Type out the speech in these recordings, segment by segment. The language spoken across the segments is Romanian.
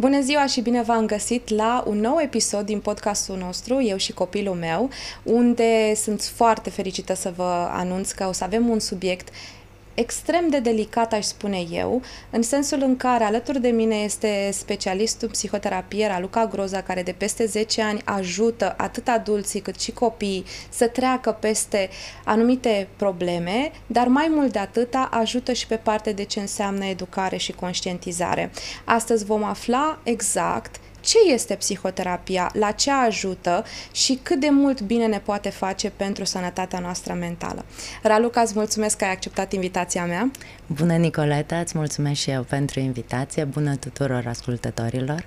Bună ziua și bine v-am găsit la un nou episod din podcastul nostru, Eu și copilul meu, unde sunt foarte fericită să vă anunț că o să avem un subiect extrem de delicat, aș spune eu, în sensul în care alături de mine este specialistul în psihoterapie Raluca Groza, care de peste 10 ani ajută atât adulții cât și copiii să treacă peste anumite probleme, dar mai mult de atâta ajută și pe parte de ce înseamnă educare și conștientizare. Astăzi vom afla exact ce este psihoterapia, la ce ajută și cât de mult bine ne poate face pentru sănătatea noastră mentală. Raluca, îți mulțumesc că ai acceptat invitația mea. Bună, Nicoleta, îți mulțumesc și eu pentru invitație. Bună tuturor ascultătorilor.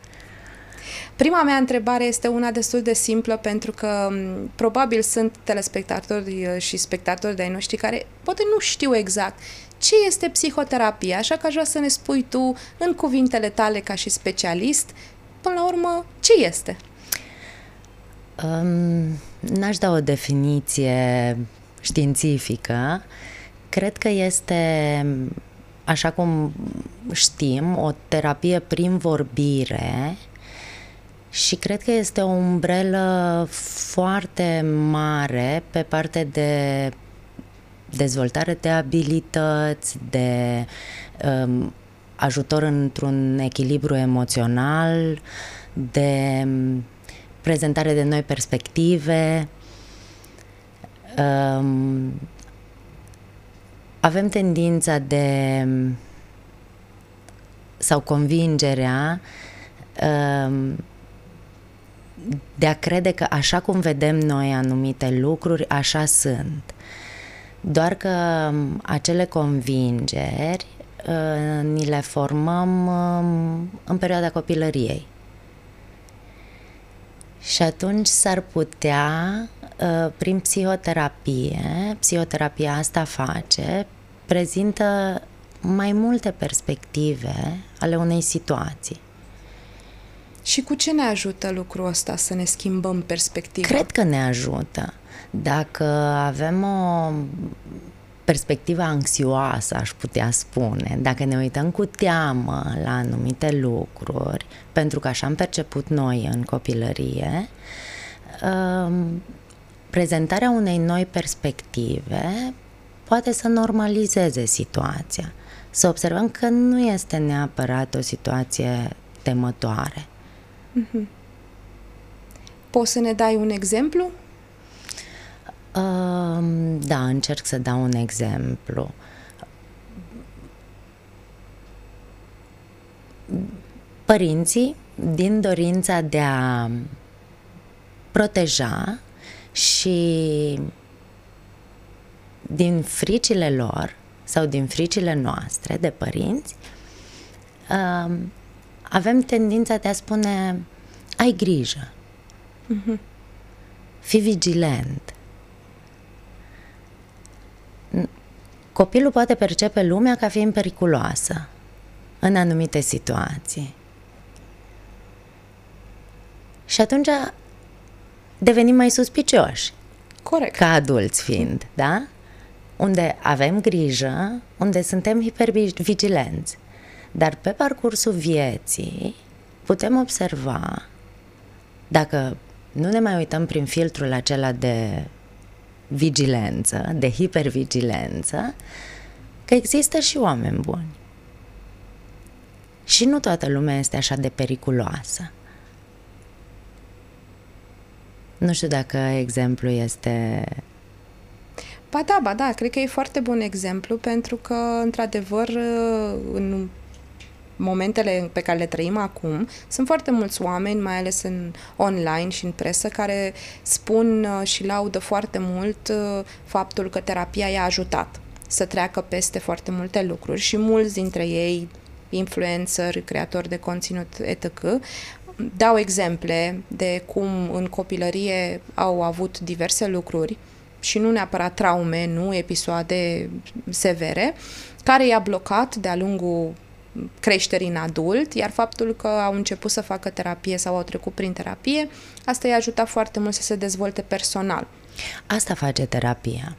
Prima mea întrebare este una destul de simplă, pentru că probabil sunt telespectatori și spectatori de ai noștri care poate nu știu exact ce este psihoterapia, așa că aș vrea să ne spui tu, în cuvintele tale ca și specialist, până la urmă, ce este? N-aș da o definiție științifică. Cred că este, așa cum știm, o terapie prin vorbire și cred că este o umbrelă foarte mare pe parte de dezvoltare de abilități, de ajutor într-un echilibru emoțional, de prezentare de noi perspective. Avem tendința de, sau convingerea de a crede că așa cum vedem noi anumite lucruri, așa sunt. Doar că acele convingeri ni le formăm în perioada copilăriei. Și atunci s-ar putea, prin psihoterapia asta face, prezintă mai multe perspective ale unei situații. Și cu ce ne ajută lucrul ăsta să ne schimbăm perspectiva? Cred că ne ajută. Dacă avem o perspectiva anxioasă, aș putea spune, dacă ne uităm cu teamă la anumite lucruri, pentru că așa am perceput noi în copilărie, prezentarea unei noi perspective poate să normalizeze situația, să observăm că nu este neapărat o situație temătoare. Mm-hmm. Poți să ne dai un exemplu? Da, încerc să dau un exemplu. Părinții, din dorința de a proteja și din fricile lor sau din fricile noastre de părinți, avem tendința de a spune: ai grijă, fii vigilent. Copilul poate percepe lumea ca fiind periculoasă în anumite situații. Și atunci devenim mai suspicioși. Corect. Ca adulți fiind, da? Unde avem grijă, unde suntem hipervigilenți. Dar pe parcursul vieții putem observa, dacă nu ne mai uităm prin filtrul acela de vigilență, de hipervigilență, că există și oameni buni. Și nu toată lumea este așa de periculoasă. Nu știu dacă exemplu este... Ba da, cred că e foarte bun exemplu, pentru că, într-adevăr, în momentele pe care le trăim acum, sunt foarte mulți oameni, mai ales în online și în presă, care spun și laudă foarte mult faptul că terapia i-a ajutat să treacă peste foarte multe lucruri și mulți dintre ei, influenceri, creatori de conținut etc., dau exemple de cum în copilărie au avut diverse lucruri și nu neapărat traume, nu episoade severe, care i-a blocat de-a lungul creșterii în adult, iar faptul că au început să facă terapie sau au trecut prin terapie, asta i-a ajutat foarte mult să se dezvolte personal. Asta face terapia.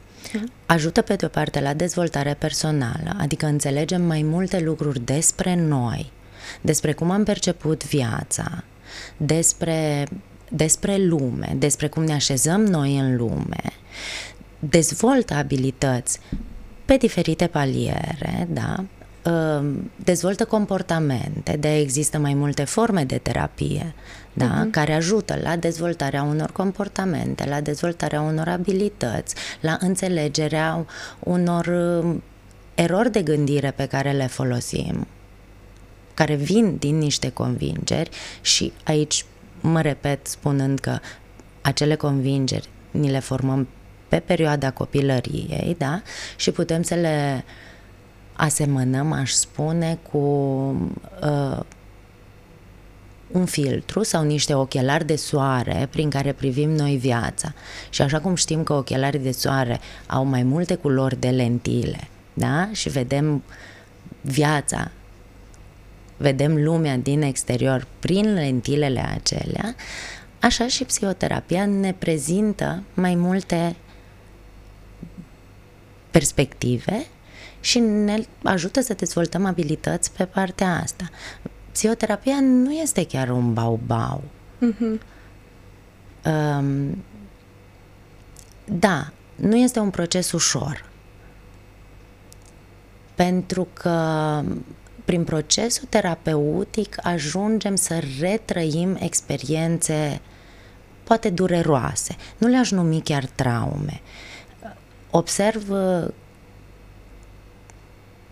Ajută pe de-o parte la dezvoltare personală, adică înțelegem mai multe lucruri despre noi despre cum am perceput viața, despre lume, despre cum ne așezăm noi în lume, dezvoltă abilități pe diferite paliere, da? Dezvoltă comportamente, de există mai multe forme de terapie, da? Care ajută la dezvoltarea unor comportamente, la dezvoltarea unor abilități, la înțelegerea unor erori de gândire pe care le folosim, care vin din niște convingeri, și aici mă repet spunând că acele convingeri ni le formăm pe perioada copilăriei, da? Și putem să le asemănăm, aș spune, cu un filtru sau niște ochelari de soare prin care privim noi viața. Și așa cum știm că ochelarii de soare au mai multe culori de lentile, da? Și vedem viața, vedem lumea din exterior prin lentilele acelea, așa și psihoterapia ne prezintă mai multe perspective și ne ajută să dezvoltăm abilități pe partea asta. Psihoterapia nu este chiar un bau-bau. Da, nu este un proces ușor. Pentru că prin procesul terapeutic ajungem să retrăim experiențe poate dureroase. Nu le-aș numi chiar traume. Observ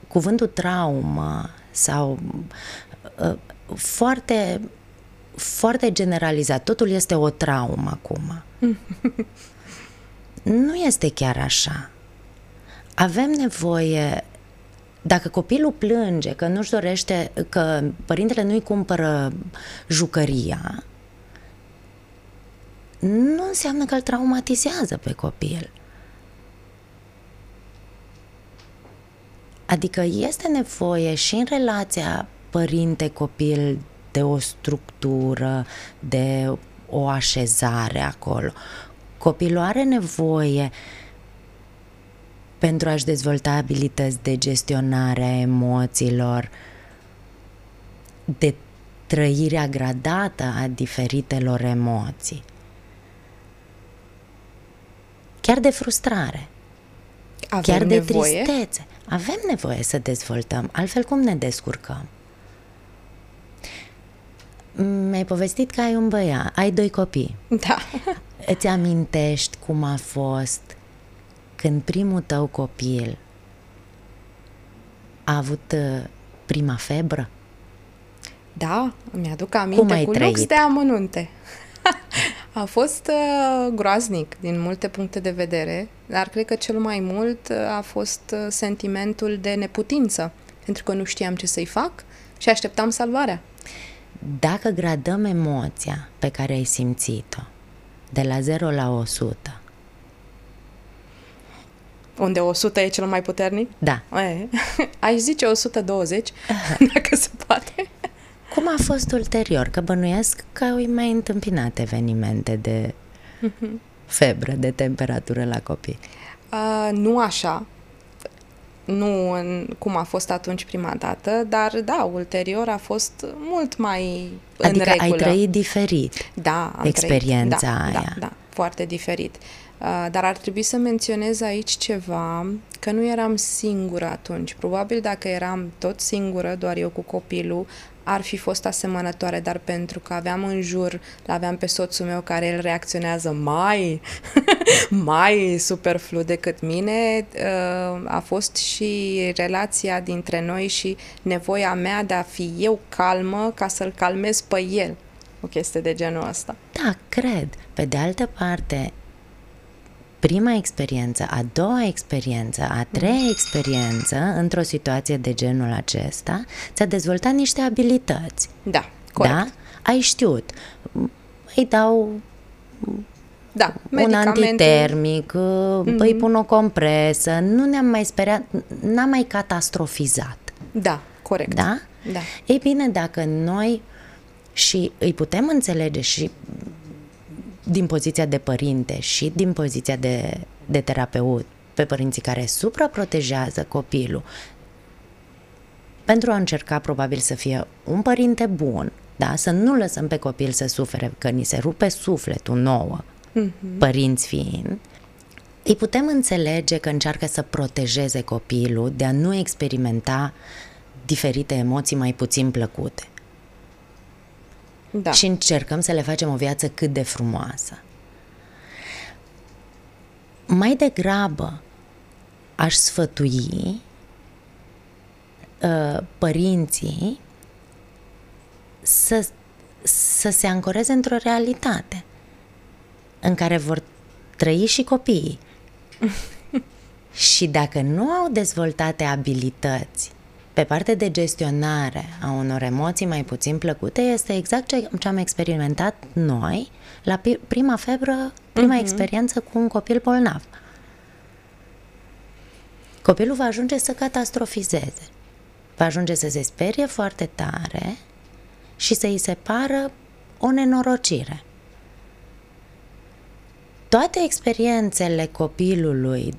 cuvântul traumă sau foarte, foarte generalizat. Totul este o traumă acum. Nu este chiar așa. Avem nevoie, dacă copilul plânge că nu-și dorește, că părintele nu-i cumpără jucăria, nu înseamnă că îl traumatizează pe copil. Adică este nevoie și în relația părinte-copil de o structură, de o așezare acolo. Copilul are nevoie, pentru a-și dezvolta abilități de gestionare a emoțiilor, de trăirea gradată a diferitelor emoții. Chiar de frustrare, chiar de tristețe. Avem nevoie să dezvoltăm, altfel cum ne descurcăm? Mi-ai povestit că ai un băiat, ai 2 copii. Da. Îți amintești cum a fost când primul tău copil a avut prima febră? Da, mi-aduc aminte cu lux de amănunte. A fost groaznic din multe puncte de vedere, dar cred că cel mai mult a fost sentimentul de neputință, pentru că nu știam ce să-i fac și așteptam salvarea. Dacă gradăm emoția pe care ai simțit-o de la 0 la 100, unde 100 e cel mai puternic? Da. Aș zice 120, dacă se poate. Cum a fost ulterior? Că bănuiesc că au mai întâmpinat evenimente de febră, de temperatură la copii. Nu așa. Nu cum a fost atunci prima dată, dar da, ulterior a fost mult mai în regulă. Adică ai trăit diferit. Da, am experiența trăit. Da, aia. Da, foarte diferit. Dar ar trebui să menționez aici ceva, că nu eram singură atunci. Probabil dacă eram tot singură, doar eu cu copilul, ar fi fost asemănătoare, dar pentru că aveam în jur, l-aveam pe soțul meu care el reacționează mai superflu decât mine, a fost și relația dintre noi și nevoia mea de a fi eu calmă ca să-l calmez pe el. O chestie de genul ăsta. Da, cred. Pe de altă parte, prima experiență, a doua experiență, a treia experiență, într-o situație de genul acesta, ți-a dezvoltat niște abilități. Da, corect. Da? Ai știut. Îi dau un antitermic, îi pun o compresă, nu ne-am mai speriat, n-am mai catastrofizat. Da, corect. Da? Da. Ei bine, dacă noi și îi putem înțelege și din poziția de părinte și din poziția de terapeut, pe părinții care supraprotejează copilul, pentru a încerca probabil să fie un părinte bun, da? Să nu lăsăm pe copil să sufere, că ni se rupe sufletul nouă, părinți fiind, îi putem înțelege că încearcă să protejeze copilul de a nu experimenta diferite emoții mai puțin plăcute. Da. Și încercăm să le facem o viață cât de frumoasă. Mai degrabă aș sfătui părinții să se ancoreze într-o realitate în care vor trăi și copiii. Și dacă nu au dezvoltate abilități pe partea de gestionare a unor emoții mai puțin plăcute, este exact ce am experimentat noi la prima febră, prima experiență cu un copil bolnav. Copilul va ajunge să catastrofizeze, va ajunge să se sperie foarte tare și să îi se pară o nenorocire. Toate experiențele copilului,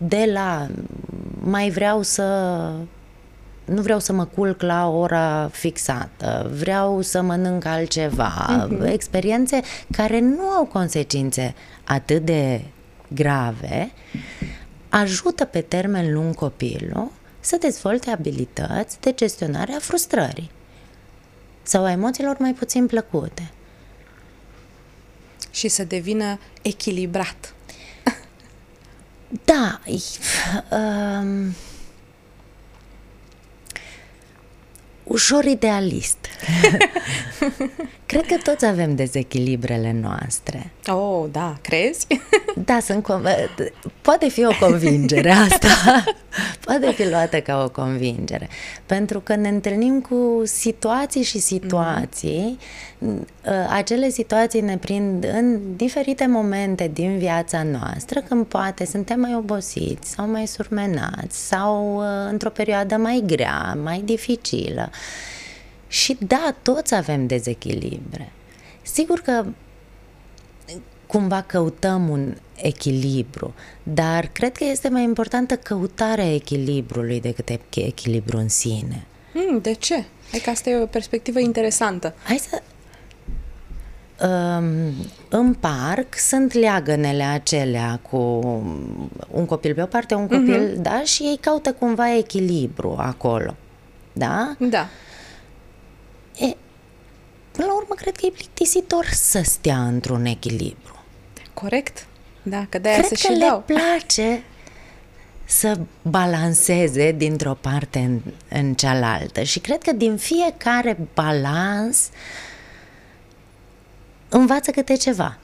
de la mai vreau să nu vreau să mă culc la ora fixată, vreau să mănânc altceva, experiențe care nu au consecințe atât de grave, ajută pe termen lung copilul să dezvolte abilități de gestionare a frustrării sau a emoțiilor mai puțin plăcute. Și să devină echilibrat. Da, ușor idealist. Cred că toți avem dezechilibrele noastre. Oh, da, crezi? Da, poate fi o convingere asta. Poate fi luată ca o convingere. Pentru că ne întâlnim cu situații și situații. Acele situații ne prind în diferite momente din viața noastră, când poate suntem mai obosiți sau mai surmenați sau într-o perioadă mai grea, mai dificilă. Și da, toți avem dezechilibre. Sigur că cumva căutăm un echilibru, dar cred că este mai importantă căutarea echilibrului decât echilibru în sine. De ce? Adică asta e o perspectivă interesantă. Hai să... în parc sunt leagănele acelea cu un copil pe o parte, un copil, da? Și ei caută cumva echilibru acolo. Da? Da. E, până la urmă, cred că e plictisitor să stea într-un echilibru. Corect. Da, că de-aia se și dau. Cred că le place să balanceze dintr-o parte în cealaltă. Și cred că din fiecare balans învață câte ceva.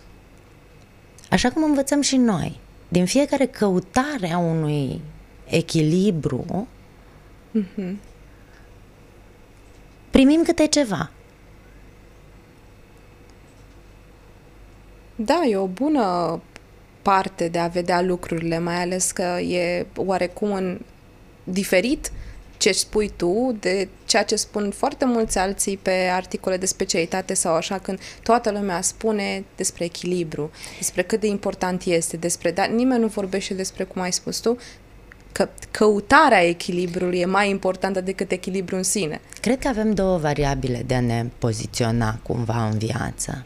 Așa cum învățăm și noi. Din fiecare căutare a unui echilibru, primim câte ceva. Da, e o bună parte de a vedea lucrurile, mai ales că e oarecum diferit ce spui tu de ceea ce spun foarte mulți alții pe articole de specialitate sau așa, când toată lumea spune despre echilibru, despre cât de important este, despre, dar nimeni nu vorbește despre, cum ai spus tu, că căutarea echilibrului e mai importantă decât echilibrul în sine. Cred că avem două variabile de a ne poziționa cumva în viață.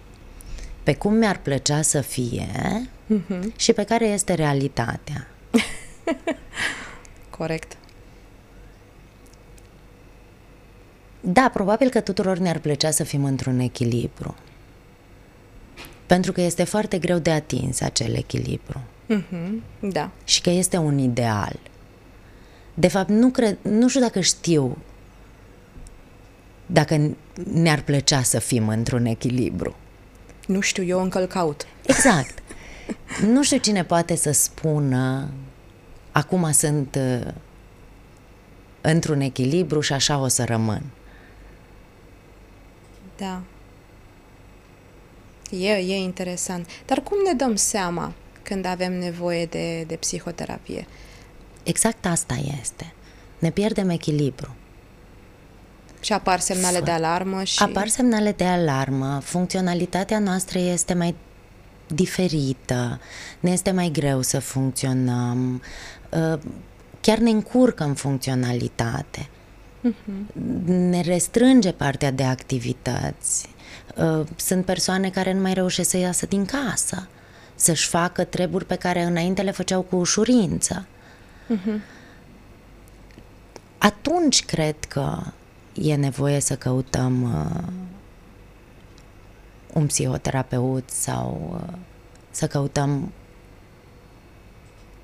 Pe cum mi-ar plăcea să fie și pe care este realitatea. Corect. Da, probabil că tuturor ne-ar plăcea să fim într-un echilibru. Pentru că este foarte greu de atins acel echilibru. Da. Și că este un ideal. De fapt, nu știu dacă știu dacă ne-ar plăcea să fim într-un echilibru. Nu știu, eu încă îl caut. Exact. Nu știu cine poate să spună acum sunt într-un echilibru și așa o să rămân. Da. E interesant. Dar cum ne dăm seama când avem nevoie de psihoterapie? Exact asta este. Ne pierdem echilibru. Și apar semnale de alarmă și... Apar semnale de alarmă, funcționalitatea noastră este mai diferită, ne este mai greu să funcționăm, chiar ne încurcă în funcționalitate, ne restrânge partea de activități. Sunt persoane care nu mai reușesc să iasă din casă, să-și facă treburi pe care înainte le făceau cu ușurință. Atunci cred că e nevoie să căutăm un psihoterapeut sau să căutăm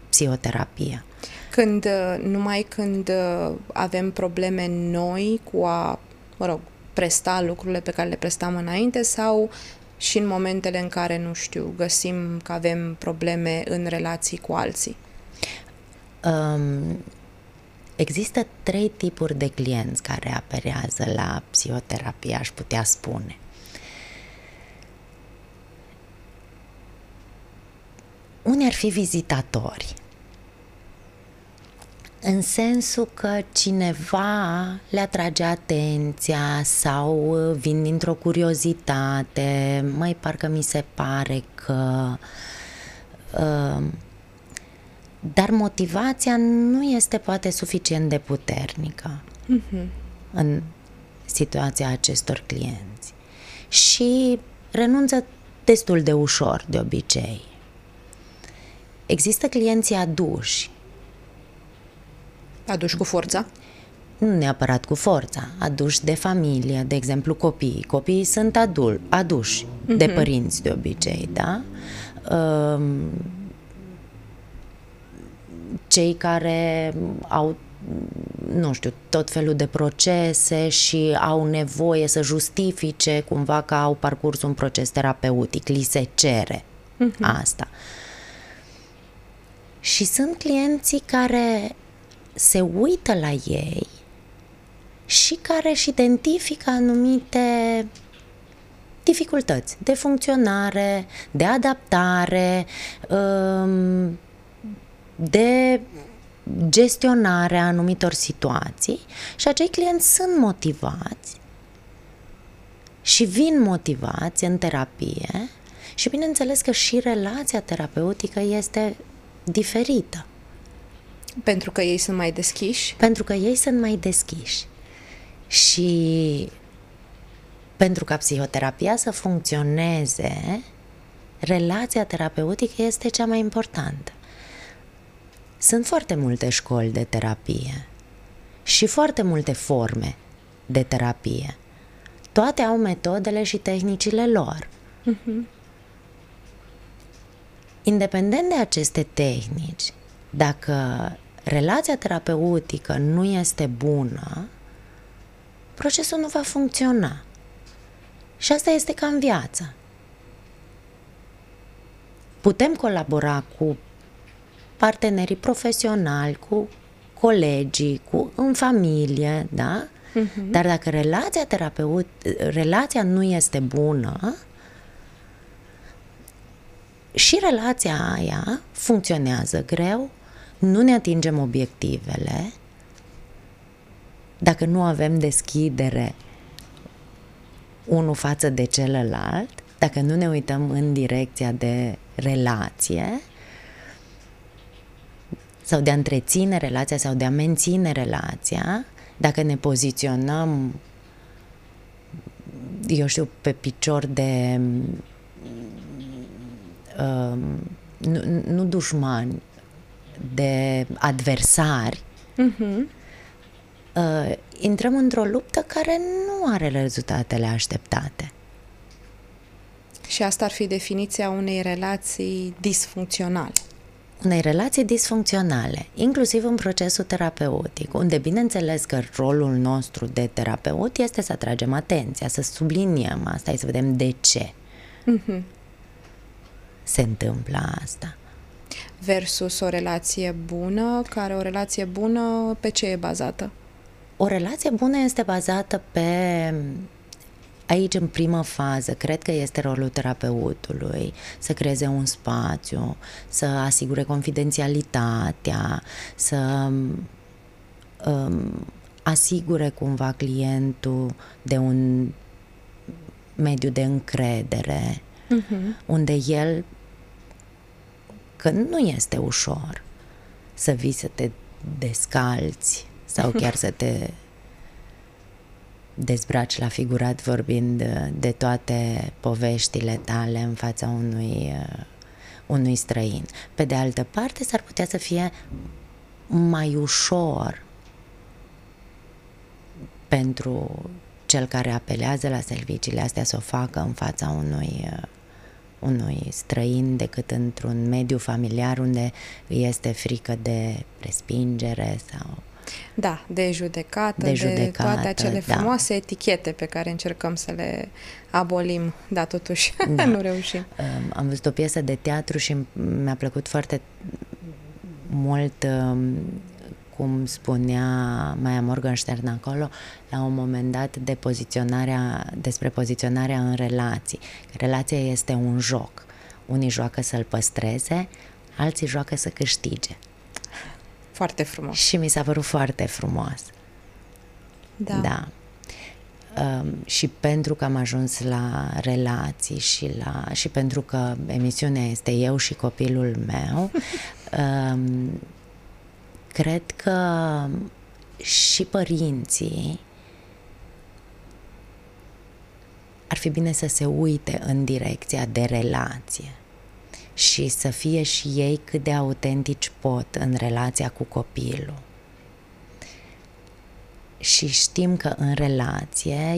psihoterapia. Numai când avem probleme noi cu a, presta lucrurile pe care le prestam înainte, sau și în momentele în care, nu știu, găsim că avem probleme în relații cu alții? Există trei tipuri de clienți care aperează la psihoterapie, aș putea spune. Unii ar fi vizitatori, în sensul că cineva le atrage atenția sau vin dintr-o curiozitate, mai parcă mi se pare că... Dar motivația nu este poate suficient de puternică în situația acestor clienți și renunță destul de ușor de obicei. Există clienții aduși. Aduși cu forța? Nu neapărat cu forța, aduși de familie, de exemplu copiii. Copiii sunt aduși de părinți de obicei, da? Cei care au, nu știu, tot felul de procese și au nevoie să justifice cumva că au parcurs un proces terapeutic, li se cere asta. Și sunt clienții care se uită la ei și care își identifică anumite dificultăți de funcționare, de adaptare, de gestionarea anumitor situații, și acei clienți sunt motivați și vin motivați în terapie și bineînțeles că și relația terapeutică este diferită. Pentru că ei sunt mai deschiși? Pentru că ei sunt mai deschiși. Și pentru ca psihoterapia să funcționeze, relația terapeutică este cea mai importantă. Sunt foarte multe școli de terapie și foarte multe forme de terapie. Toate au metodele și tehnicile lor. Independent de aceste tehnici, dacă relația terapeutică nu este bună, procesul nu va funcționa. Și asta este ca în viață. Putem colabora cu partenerii profesionali, cu colegii, în familie, da? Dar dacă relația nu este bună, și relația aia funcționează greu, nu ne atingem obiectivele, dacă nu avem deschidere unul față de celălalt, dacă nu ne uităm în direcția de relație, sau de a întreține relația, sau de a menține relația, dacă ne poziționăm, eu știu, pe picior de nu dușmani, de adversari, intrăm într-o luptă care nu are rezultatele așteptate. Și asta ar fi definiția unei relații disfuncționale. Unei relații disfuncționale, inclusiv în procesul terapeutic, unde bineînțeles că rolul nostru de terapeut este să atragem atenția, să subliniem asta, să vedem de ce se întâmplă asta. Versus o relație bună, care o relație bună pe ce e bazată? O relație bună este bazată pe... Aici, în primă fază, cred că este rolul terapeutului să creeze un spațiu, să asigure confidențialitatea, să asigure cumva clientul de un mediu de încredere, unde el, că nu este ușor să vii să te descalți sau chiar să te dezbraci la figurat, vorbind de toate poveștile tale în fața unui străin. Pe de altă parte, s-ar putea să fie mai ușor pentru cel care apelează la serviciile astea să o facă în fața unui străin decât într-un mediu familiar unde îi este frică de respingere sau... Da, de judecată, de toate acele frumoase etichete pe care încercăm să le abolim, dar totuși nu reușim. Am văzut o piesă de teatru și mi-a plăcut foarte mult cum spunea Maia Morgenstern acolo, la un moment dat, de poziționarea în relații. Relația este un joc. Unii joacă să-l păstreze, alții joacă să câștige. Foarte frumos. Și mi s-a părut foarte frumos. Da. Da. Și pentru că am ajuns la relații și pentru că emisiunea este eu și copilul meu, cred că și părinții ar fi bine să se uite în direcția de relație și să fie și ei cât de autentici pot în relația cu copilul. Și știm că în relație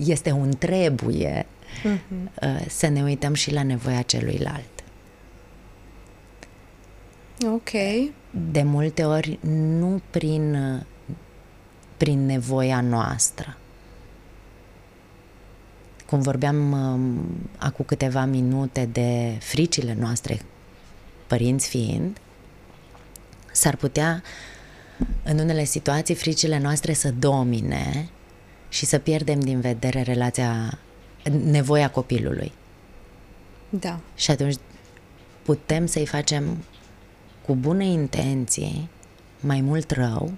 este un trebuie să ne uităm și la nevoia celuilalt. Ok. De multe ori nu prin nevoia noastră. Cum vorbeam acum câteva minute de fricile noastre, părinți fiind, s-ar putea în unele situații fricile noastre să domine și să pierdem din vedere nevoia copilului. Da. Și atunci putem să-i facem cu bune intenții mai mult rău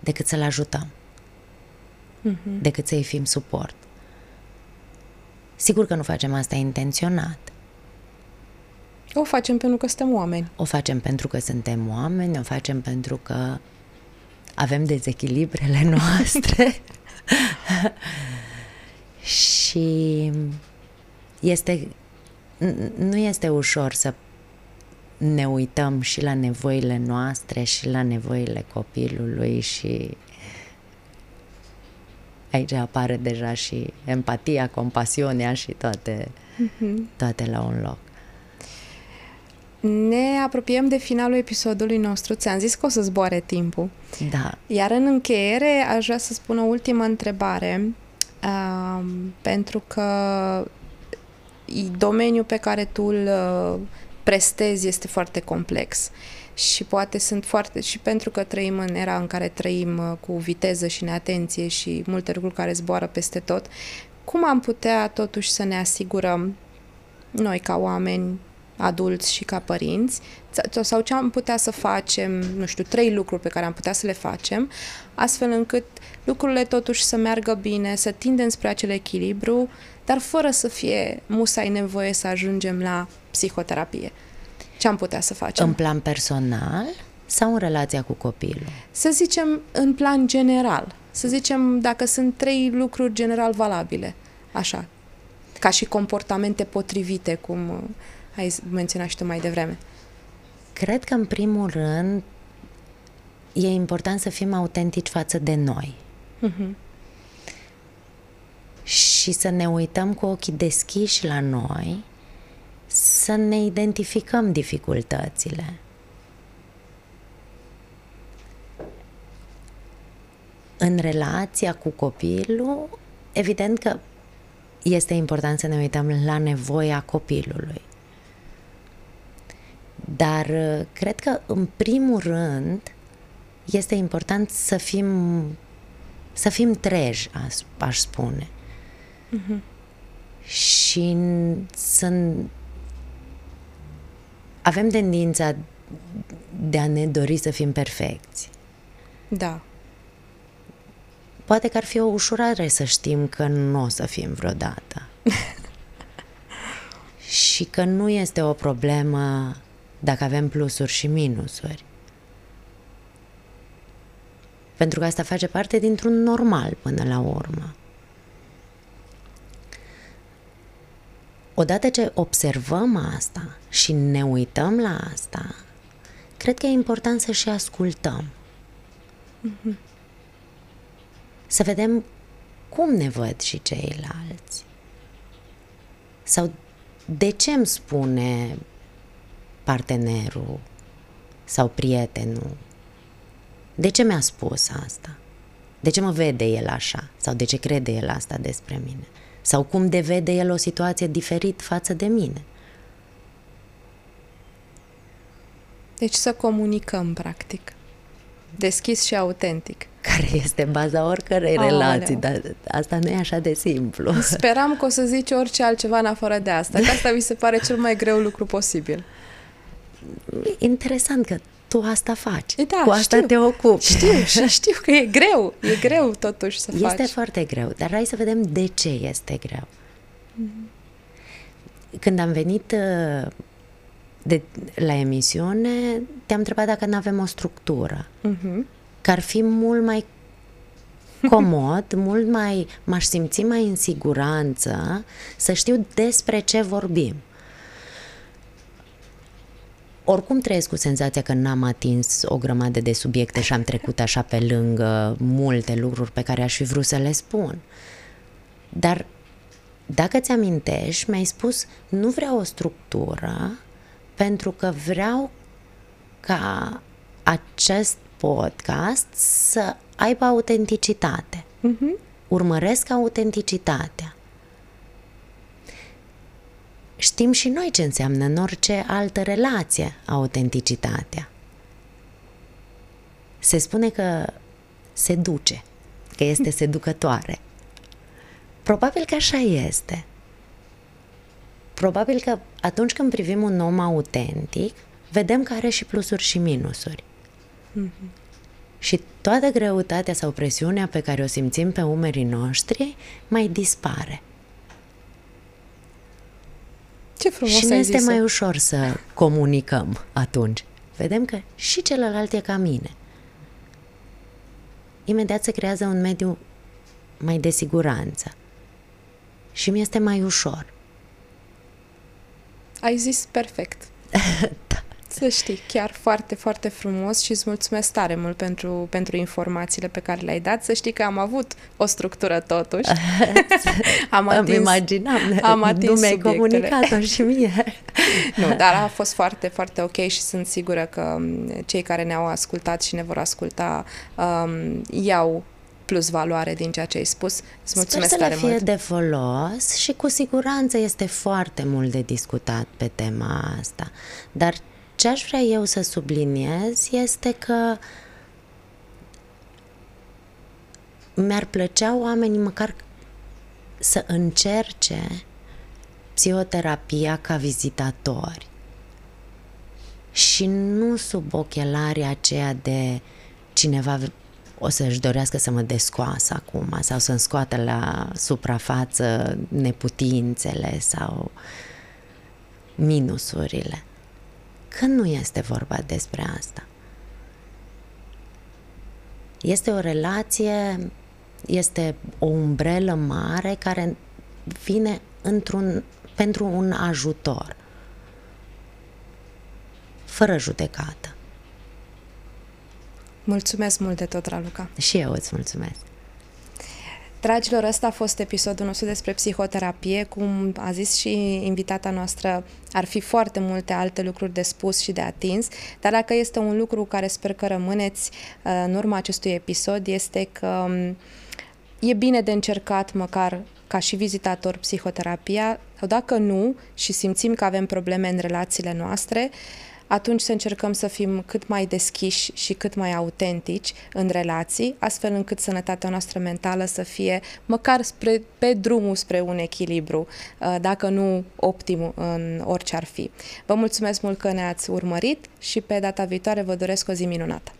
decât să-l ajutăm, decât să-i fim suport. Sigur că nu facem asta intenționat. O facem pentru că suntem oameni. O facem pentru că suntem oameni, o facem pentru că avem dezechilibrele noastre și nu este ușor să ne uităm și la nevoile noastre și la nevoile copilului și aici apare deja și empatia, compasiunea și toate la un loc. Ne apropiem de finalul episodului nostru. Ți-am zis că o să zboare timpul. Da. Iar în încheiere aș vrea să spun o ultimă întrebare, pentru că domeniul pe care tu îl prestezi este foarte complex și poate și pentru că trăim în era în care trăim cu viteză și neatenție și multe lucruri care zboară peste tot, cum am putea totuși să ne asigurăm noi ca oameni adulți și ca părinți, sau ce am putea să facem, nu știu, 3 lucruri pe care am putea să le facem, astfel încât lucrurile totuși să meargă bine, să tindem spre acel echilibru, dar fără să fie musai nevoie să ajungem la psihoterapie. Ce am putea să facem? În plan personal sau în relația cu copilul? Să zicem în plan general. Să zicem dacă sunt 3 lucruri general valabile, așa, ca și comportamente potrivite, cum ai menționat și tu mai devreme. Cred că, în primul rând, e important să fim autentici față de noi. Și să ne uităm cu ochii deschiși la noi, să ne identificăm dificultățile. În relația cu copilul, evident că este important să ne uităm la nevoia copilului. Dar cred că, în primul rând, este important să fim treji, aș spune. Și avem tendința de a ne dori să fim perfecți. Da. Poate că ar fi o ușurare să știm că nu o să fim vreodată. Și că nu este o problemă dacă avem plusuri și minusuri. Pentru că asta face parte dintr-un normal până la urmă. Odată ce observăm asta și ne uităm la asta, cred că e important să și ascultăm. Mm-hmm. Să vedem cum ne văd și ceilalți. Sau de ce îmi spune partenerul sau prietenul? De ce mi-a spus asta? De ce mă vede el așa? Sau de ce crede el asta despre mine? Sau cum devede el o situație diferit față de mine? Deci să comunicăm, practic. Deschis și autentic. Care este baza oricărei relații, dar asta nu e așa de simplu. Speram că o să zici orice altceva în afară de asta, că asta mi se pare cel mai greu lucru posibil. Interesant că tu asta faci. Da, cu asta te ocupi. Știu că e greu. E greu totuși să faci. Este foarte greu, dar hai să vedem de ce este greu. Când am venit la emisiune, te-am întrebat dacă nu avem o structură. Că ar fi mult mai comod, m-aș simți mai în siguranță să știu despre ce vorbim. Oricum trăiesc cu senzația că n-am atins o grămadă de subiecte și am trecut așa pe lângă multe lucruri pe care aș fi vrut să le spun. Dar dacă ți-amintești, mi-ai spus, nu vreau o structură pentru că vreau ca acest podcast să aibă autenticitate. Urmăresc autenticitatea. Știm și noi ce înseamnă în orice altă relație autenticitatea. Se spune că se duce, că este seducătoare. Probabil că așa este. Probabil că atunci când privim un om autentic, vedem că are și plusuri și minusuri. Și toată greutatea sau presiunea pe care o simțim pe umerii noștri mai dispare. Ce frumos și ne este zis-o. Mai ușor să comunicăm atunci. Vedem că și celălalt e ca mine. Imediat se creează un mediu mai de siguranță. Și mi este mai ușor. Ai zis perfect. Da. Să știi, chiar foarte, foarte frumos și îți mulțumesc tare mult pentru informațiile pe care le-ai dat. Să știi că am avut o structură totuși. Am atins nu mi-ai comunicat-o și mie. Nu, dar a fost foarte, foarte ok și sunt sigură că cei care ne-au ascultat și ne vor asculta iau plus valoare din ceea ce ai spus. Îți mulțumesc tare mult. Sper să le fie de folos și cu siguranță este foarte mult de discutat pe tema asta. Dar ce aș vrea eu să subliniez este că mi-ar plăcea oamenii măcar să încerce psihoterapia ca vizitatori și nu sub ochelarii aceea de cineva o să-și dorească să mă descoasă acum sau să-mi scoată la suprafață neputințele sau minusurile. Că nu este vorba despre asta. Este o relație, este o umbrelă mare care vine pentru un ajutor. Fără judecată. Mulțumesc mult de tot, Raluca. Și eu îți mulțumesc. Dragilor, ăsta a fost episodul nostru despre psihoterapie. Cum a zis și invitata noastră, ar fi foarte multe alte lucruri de spus și de atins, dar dacă este un lucru care sper că rămâneți în urma acestui episod, este că e bine de încercat măcar ca și vizitator psihoterapia, sau dacă nu și simțim că avem probleme în relațiile noastre, atunci să încercăm să fim cât mai deschiși și cât mai autentici în relații, astfel încât sănătatea noastră mentală să fie măcar pe drumul spre un echilibru, dacă nu optim în orice ar fi. Vă mulțumesc mult că ne-ați urmărit și pe data viitoare vă doresc o zi minunată!